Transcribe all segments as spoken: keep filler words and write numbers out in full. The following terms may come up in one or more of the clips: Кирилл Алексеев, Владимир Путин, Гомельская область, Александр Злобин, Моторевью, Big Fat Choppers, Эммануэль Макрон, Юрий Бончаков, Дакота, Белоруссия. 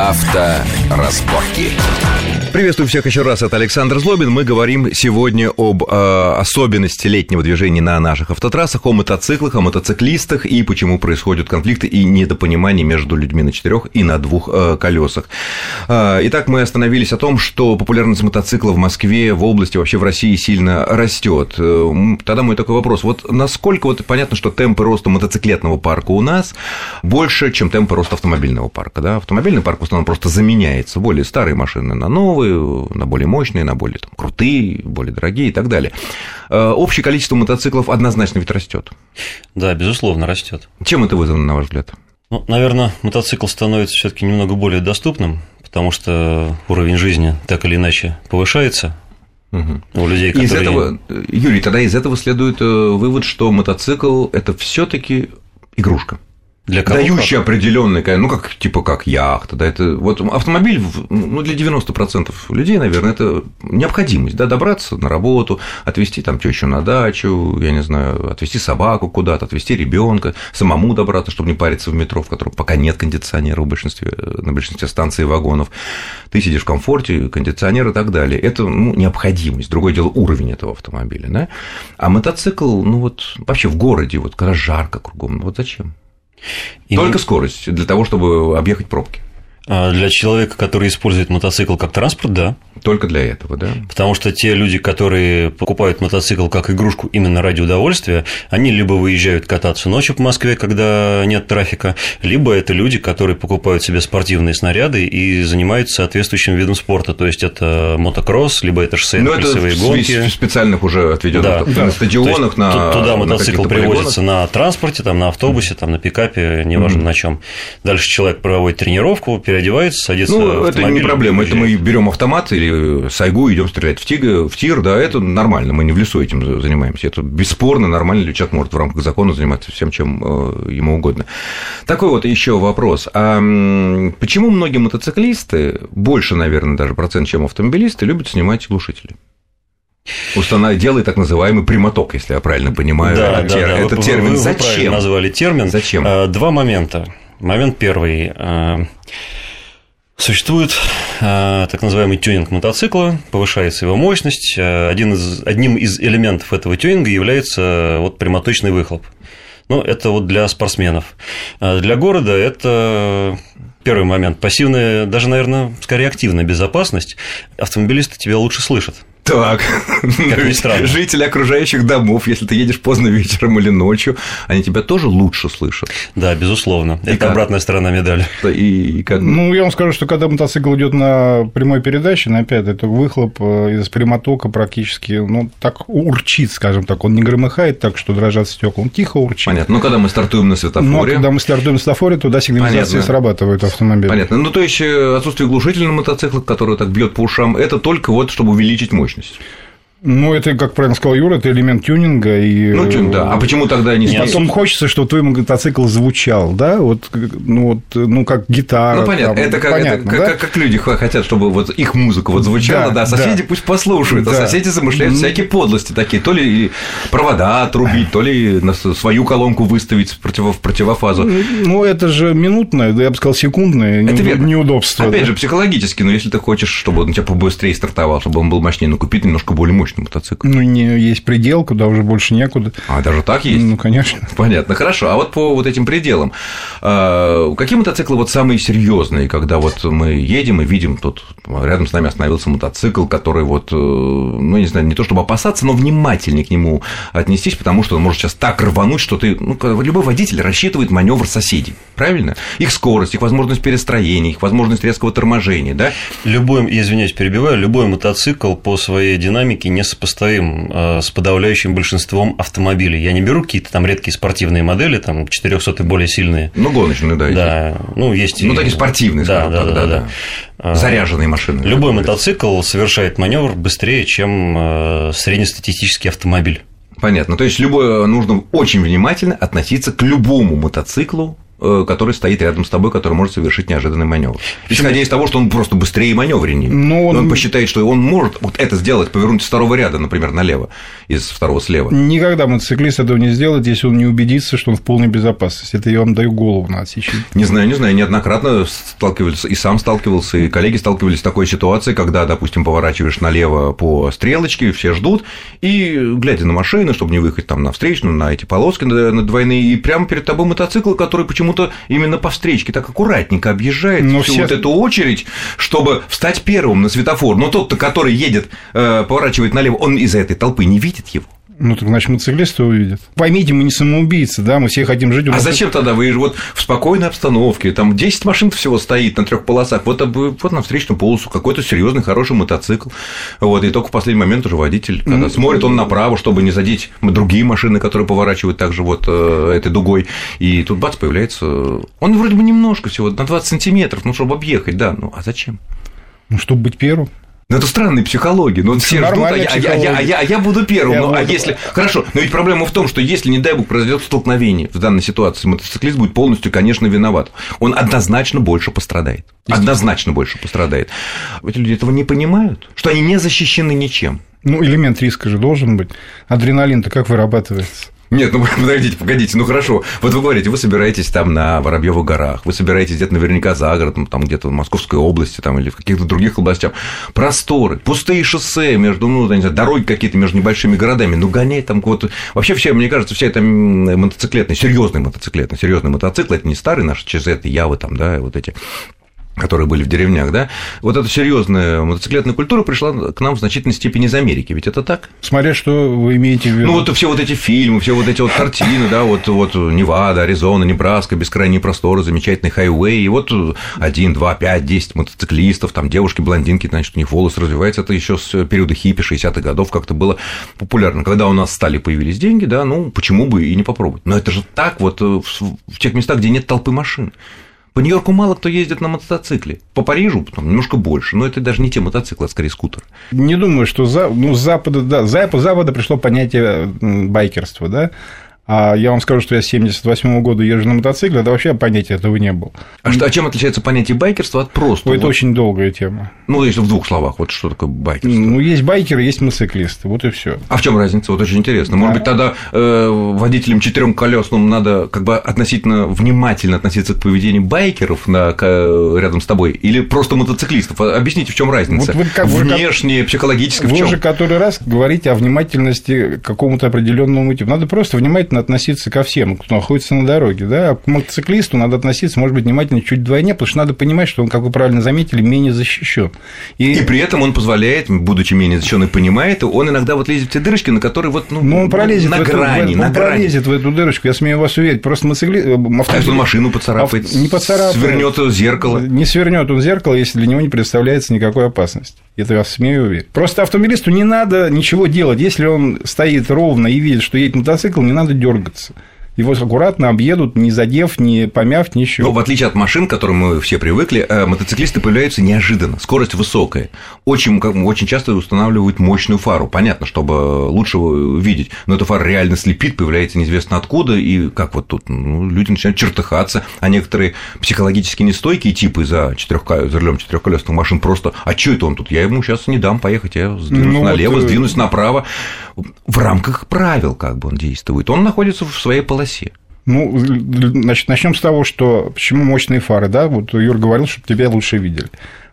Авторазборки. Приветствую всех еще раз, это Александр Злобин. Мы говорим сегодня об э, особенности летнего движения на наших автотрассах, о мотоциклах, о мотоциклистах и почему происходят конфликты и недопонимание между людьми на четырех и на двух э, колесах. Э, итак, мы остановились о том, что популярность мотоцикла в Москве, в области, вообще в России сильно растет. Э, тогда мой такой вопрос. Вот насколько, вот понятно, что темпы роста мотоциклетного парка у нас больше, чем темпы роста автомобильного парка, да? Автомобильный парк в основном просто заменяется, более старые машины на новые, на более мощные, на более там, крутые, более дорогие и так далее. Общее количество мотоциклов однозначно ведь растет. Да, безусловно, растет. Чем это вызвано, на ваш взгляд? Ну, наверное, мотоцикл становится все-таки немного более доступным, потому что уровень жизни так или иначе повышается. Угу. У людей, которые... из этого, Юрий, тогда из этого следует вывод, что мотоцикл – это все-таки игрушка. Для кого, дающий определенный, ну, как типа как яхта, да, это вот автомобиль, ну, для девяносто процентов людей, наверное, это необходимость, да, добраться на работу, отвезти там тещу на дачу, я не знаю, отвезти собаку куда-то, отвезти ребенка, самому добраться, чтобы не париться в метро, в котором пока нет кондиционера в большинстве, на большинстве станций и вагонов, ты сидишь в комфорте, кондиционер и так далее, это, ну, необходимость, другое дело уровень этого автомобиля, да, а мотоцикл, ну, вот вообще в городе, вот когда жарко кругом, ну, вот зачем? И Только мы... скорость для того, чтобы объехать пробки. Для человека, который использует мотоцикл как транспорт, да. Только для этого, да. Потому что те люди, которые покупают мотоцикл как игрушку именно ради удовольствия, они либо выезжают кататься ночью по Москве, когда нет трафика, либо это люди, которые покупают себе спортивные снаряды и занимаются соответствующим видом спорта. То есть это мотокросс, либо это шоссейные кольцевые гонки. Ну, это в специальных уже отведённых, да, да, стадионах, на каких-то полигонах. Туда мотоцикл привозится на транспорте, там, на автобусе, там, на пикапе, неважно mm-hmm. на чем. Дальше человек проводит тренировку, одевается, садится в автомобиль. Ну, это не проблема, это мы берем автомат или сайгу, идем стрелять в тигр, в тир, да, это нормально, мы не в лесу этим занимаемся, это бесспорно нормально, человек может в рамках закона заниматься всем, чем ему угодно. Такой вот еще вопрос, а почему многие мотоциклисты, больше, наверное, даже процент, чем автомобилисты, любят снимать глушители? Устанавливает, делает так называемый прямоток, если я правильно понимаю, да, этот, да, тер... да, этот вы, термин. Вы, Зачем? Вы правильно назвали термин. Зачем? Два момента. Момент первый. Существует так называемый тюнинг мотоцикла, повышается его мощность. Один из, одним из элементов этого тюнинга является вот прямоточный выхлоп. Ну, это вот для спортсменов. Для города это первый момент. Пассивная, даже, наверное, скорее активная безопасность. Автомобилисты тебя лучше слышат. Так, жители окружающих домов, если ты едешь поздно вечером или ночью, они тебя тоже лучше слышат. Да, безусловно. И это как? Обратная сторона медали. И, и как? Ну, я вам скажу, что когда мотоцикл идет на прямой передаче, на пятый, то выхлоп из прямотока практически, ну, так урчит, скажем так. Он не громыхает так, что дрожат стекла, он тихо урчит. Понятно. Ну, когда мы стартуем на светофоре. Ну, а когда мы стартуем на светофоре, туда сигнализация срабатывает автомобиль. Понятно. Ну, то есть отсутствие глушителя на мотоциклах, который так бьет по ушам, это только вот чтобы увеличить мощность. Ну, это, как правильно сказал Юра, это элемент тюнинга. И... Ну, тюнинг, да. А почему тогда не снимают? Потом хочется, чтобы твой мотоцикл звучал, да? Вот, ну, вот, ну как гитара. Ну, понятно. Там, это, как, понятно, это да? как, как люди хотят, чтобы вот их музыка вот звучала, да, да, соседи да. пусть послушают, да. а соседи замышляют всякие подлости такие, то ли провода отрубить, то ли свою колонку выставить в противофазу. Ну, это же минутное, да, я бы сказал, секундное это неудобство. Опять да? же, психологически, но если ты хочешь, чтобы он у тебя побыстрее стартовал, чтобы он был мощнее, но купить немножко более мощный мотоцикл. Ну, не, есть предел, куда уже больше некуда. А, даже так есть? Ну, конечно. Понятно, хорошо. А вот по вот этим пределам, какие мотоциклы вот самые серьезные, когда вот мы едем и видим, тут рядом с нами остановился мотоцикл, который вот, ну, не знаю, не то чтобы опасаться, но внимательнее к нему отнестись, потому что он может сейчас так рвануть, что ты, ну, любой водитель рассчитывает маневр соседей, правильно? Их скорость, их возможность перестроения, их возможность резкого торможения, да? Любой, извиняюсь, перебиваю, любой мотоцикл по своей динамике несопоставим с подавляющим большинством автомобилей. Я не беру какие-то там редкие спортивные модели, там четырёхсотые более сильные. Ну, гоночные, да. Да, есть. Ну, есть ну, и... такие спортивные, да, да, так, да, да, да. Заряженные машины. Любой мотоцикл совершает маневр быстрее, чем среднестатистический автомобиль. Понятно. То есть, любое нужно очень внимательно относиться к любому мотоциклу, который стоит рядом с тобой, который может совершить неожиданный маневр. Исходя из того, что он просто быстрее и маневреннее. Но он... он посчитает, что он может вот это сделать, повернуть из второго ряда, например, налево, из второго слева. Никогда мотоциклист этого не сделает, если он не убедится, что он в полной безопасности. Это я вам даю голову на отсечение. Не знаю, не знаю. Неоднократно сталкивался, и сам сталкивался, и коллеги сталкивались с такой ситуацией, когда, допустим, поворачиваешь налево по стрелочке, все ждут, и, глядя на машины, чтобы не выехать там на встречную, на эти полоски на двойные, и прямо перед тобой мотоцикл, который почему почему-то именно по встречке так аккуратненько объезжает всю все... вот эту очередь, чтобы встать первым на светофор. Но тот-то, который едет, поворачивает налево, он из-за этой толпы не видит его. Ну, так, значит, мотоциклисты увидят. Поймите, мы не самоубийцы, да, мы все хотим жить у нас. А зачем тогда вы вот в спокойной обстановке, там десять машин всего стоит на трех полосах, вот, вот на встречную полосу какой-то серьезный хороший мотоцикл, вот, и только в последний момент уже водитель, когда mm-hmm. смотрит он направо, чтобы не задеть другие машины, которые поворачивают также вот этой дугой, и тут бац, появляется, он вроде бы немножко всего, на двадцать сантиметров, ну, чтобы объехать, да, ну, а зачем? Ну, чтобы быть первым. Ну, это странная психология, но ну, все ждут, а я, а, я, а, я, а, я, а я буду первым, я ну, буду... а если... Хорошо, но ведь проблема в том, что если, не дай бог, произойдет столкновение в данной ситуации, мотоциклист будет полностью, конечно, виноват. Он однозначно больше пострадает. Однозначно больше пострадает. Эти люди этого не понимают, что они не защищены ничем. Ну, элемент риска же должен быть. Адреналин-то как вырабатывается? Нет, ну подождите, погодите, ну хорошо. Вот вы говорите, вы собираетесь там на Воробьёвых горах, вы собираетесь где-то наверняка за городом, там где-то в Московской области там, или в каких-то других областях. Просторы, пустые шоссе между, ну, не знаю, дороги какие-то между небольшими городами, ну гоняй там кого-то. Вообще, все, мне кажется, вся эта мотоциклетная, серьезный мотоциклетный, серьезный мотоцикл, это не старые наши ЧЗ, Явы там, да, вот эти, которые были в деревнях, да, вот эта серьезная мотоциклетная культура пришла к нам в значительной степени из Америки, ведь это так? Смотря что вы имеете в виду. Ну, вот все вот эти фильмы, все вот эти вот картины, да, вот, вот Невада, Аризона, Небраска, бескрайние просторы, замечательный хайвей, и вот один, два, пять, десять мотоциклистов, там девушки-блондинки, значит, у них волос развивается, это еще с периода хиппи шестидесятых годов как-то было популярно. Когда у нас стали появились деньги, да, ну, почему бы и не попробовать? Но это же так вот в тех местах, где нет толпы машин. По Нью-Йорку мало кто ездит на мотоцикле. По Парижу потом немножко больше, но это даже не те мотоциклы, а скорее скутеры. Не думаю, что за... ну, с Запада, да, с Запада пришло понятие байкерства, да? А я вам скажу, что я с семьдесят восьмого года езжу на мотоцикле, да вообще понятия этого не было. А, что, а чем отличается понятие байкерства от просто? Ой, вот... Это очень долгая тема. Ну, если в двух словах, вот что такое байкерство? Ну, есть байкеры, есть мотоциклисты, вот и все. А в чем разница? Вот очень интересно. Да. Может быть, тогда э, водителям четырёхколёсным надо как бы относительно внимательно относиться к поведению байкеров на, к, рядом с тобой или просто мотоциклистов? Объясните, в чем разница? Вот вы, как, внешне, как... психологически, вы в чем? Вы же который раз говорите о внимательности к какому-то определенному типу. Надо просто внимательно относиться ко всем, кто находится на дороге, да, а к мотоциклисту надо относиться, может быть, внимательно чуть вдвойне, потому что надо понимать, что он, как вы правильно заметили, менее защищен. И... и при этом он позволяет, будучи менее защищен и понимает, он иногда вот лезет в те дырочки, на которые вот, ну, но он пролезет на в грани, эту, на он грани. пролезет в эту дырочку, я смею вас уверить, просто мотоциклист... Автомобиль... А если он машину поцарапает, Ав... не поцарапает, свернёт зеркало? Не свернет он зеркало, если для него не представляется никакой опасности. Это я смею уверить. Просто автомобилисту не надо ничего делать. Если он стоит ровно и видит, что едет мотоцикл, не надо дергаться. Его аккуратно объедут, не задев, не помяв, ничего. Но в отличие от машин, к которым мы все привыкли, мотоциклисты появляются неожиданно. Скорость высокая. Очень, очень часто устанавливают мощную фару. Понятно, чтобы лучше видеть. Но эта фара реально слепит, появляется неизвестно откуда. И как вот тут ну, люди начинают чертыхаться. А некоторые психологически нестойкие типы за, четырёх, за рулём четырёхколёсных машин просто... А чё это он тут? Я ему сейчас не дам поехать. Я сдвинусь ну, налево, вот... сдвинусь направо. В рамках правил как бы он действует. Он находится в своей полосе. Ну, значит, начнем с того, что почему мощные фары, да? Вот Юр говорил, чтобы тебя лучше видели.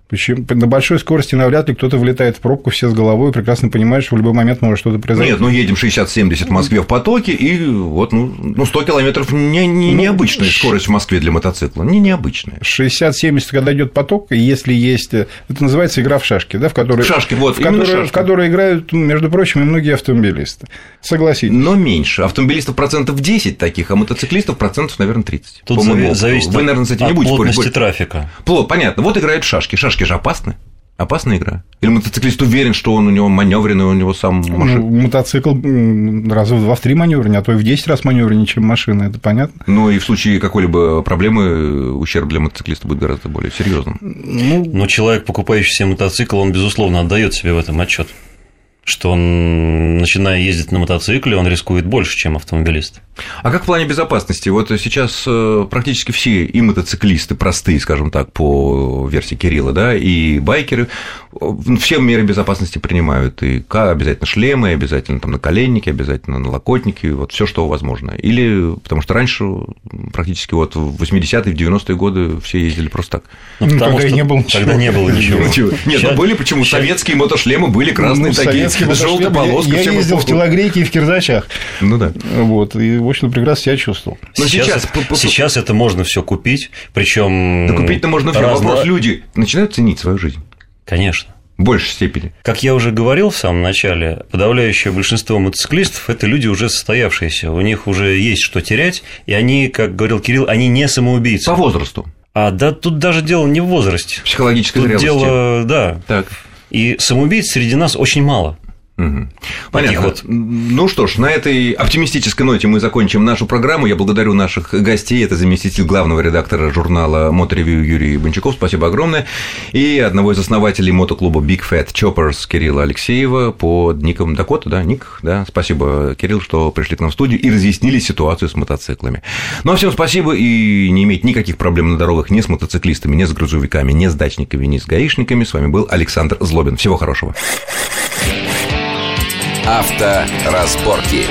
Почему? На большой скорости навряд ли кто-то влетает в пробку, все с головой, прекрасно понимаешь, что в любой момент может что-то произойти. Нет, ну едем шестьдесят-семьдесят в Москве в потоке, и вот, ну, сто километров не, не, ну, необычная ш... скорость в Москве для мотоцикла, не необычная. шестьдесят-семьдесят, когда идет поток, и если есть, это называется игра в шашки, да, в которой... Шашки, вот, в которой, в которой играют, между прочим, и многие автомобилисты, согласитесь. Но меньше, автомобилистов процентов десять таких, а мотоциклистов процентов, наверное, тридцать. Тут зависит Вы, наверное, с этим от не будете плотности спорить. трафика. Плот, понятно, вот играют шашки, шашки. Шашки же опасны. Опасная игра. Или мотоциклист уверен, что он у него маневренный, у него сам машина. Ну, мотоцикл раза в два-три маневреннее, а то и в десять раз маневреннее, чем машина, это понятно. Ну и в случае какой-либо проблемы ущерб для мотоциклиста будет гораздо более серьезным. Ну... Но человек, покупающий себе мотоцикл, он, безусловно, отдает себе в этом отчет. что он, начиная ездить на мотоцикле, он рискует больше, чем автомобилист. А как в плане безопасности? Вот сейчас практически все и мотоциклисты простые, скажем так, по версии Кирилла, да, и байкеры, все меры безопасности принимают, и обязательно шлемы, обязательно там наколенники, обязательно налокотники, вот все, что возможно. Или потому что раньше практически вот в восьмидесятые, в девяностые годы все ездили просто так. Ну, ну, тогда и не было ничего. Тогда не было ничего. Нет, ну были, почему советские мотошлемы были красные такие. Желтая полоска, я, я ездил в телогрейке и в кирзачах. Ну да. Вот, и, в общем, прекрасно себя чувствовал. Но сейчас, сейчас, сейчас это можно все купить, причем. Да купить-то можно все. Разно... Вопрос, люди начинают ценить свою жизнь. Конечно. В большей степени. Как я уже говорил в самом начале, подавляющее большинство мотоциклистов – это люди уже состоявшиеся. У них уже есть что терять, и они, как говорил Кирилл, они не самоубийцы. По возрасту. А да, тут даже дело не в возрасте. Психологической тут зрелости. Дело, да. Так. И самоубийц среди нас очень мало. Угу. Понятно. Вот. Ну что ж, на этой оптимистической ноте мы закончим нашу программу. Я благодарю наших гостей. Это заместитель главного редактора журнала «Моторевью» Юрий Бончаков. Спасибо огромное. И одного из основателей мотоклуба Big Fat Choppers Кирилла Алексеева под ником Дакота, да, ник, да. Спасибо, Кирилл, что пришли к нам в студию и разъяснили ситуацию с мотоциклами. Ну а всем спасибо, и не иметь никаких проблем на дорогах ни с мотоциклистами, ни с грузовиками, ни с дачниками, ни с гаишниками. С вами был Александр Злобин. Всего хорошего. Авторазборки.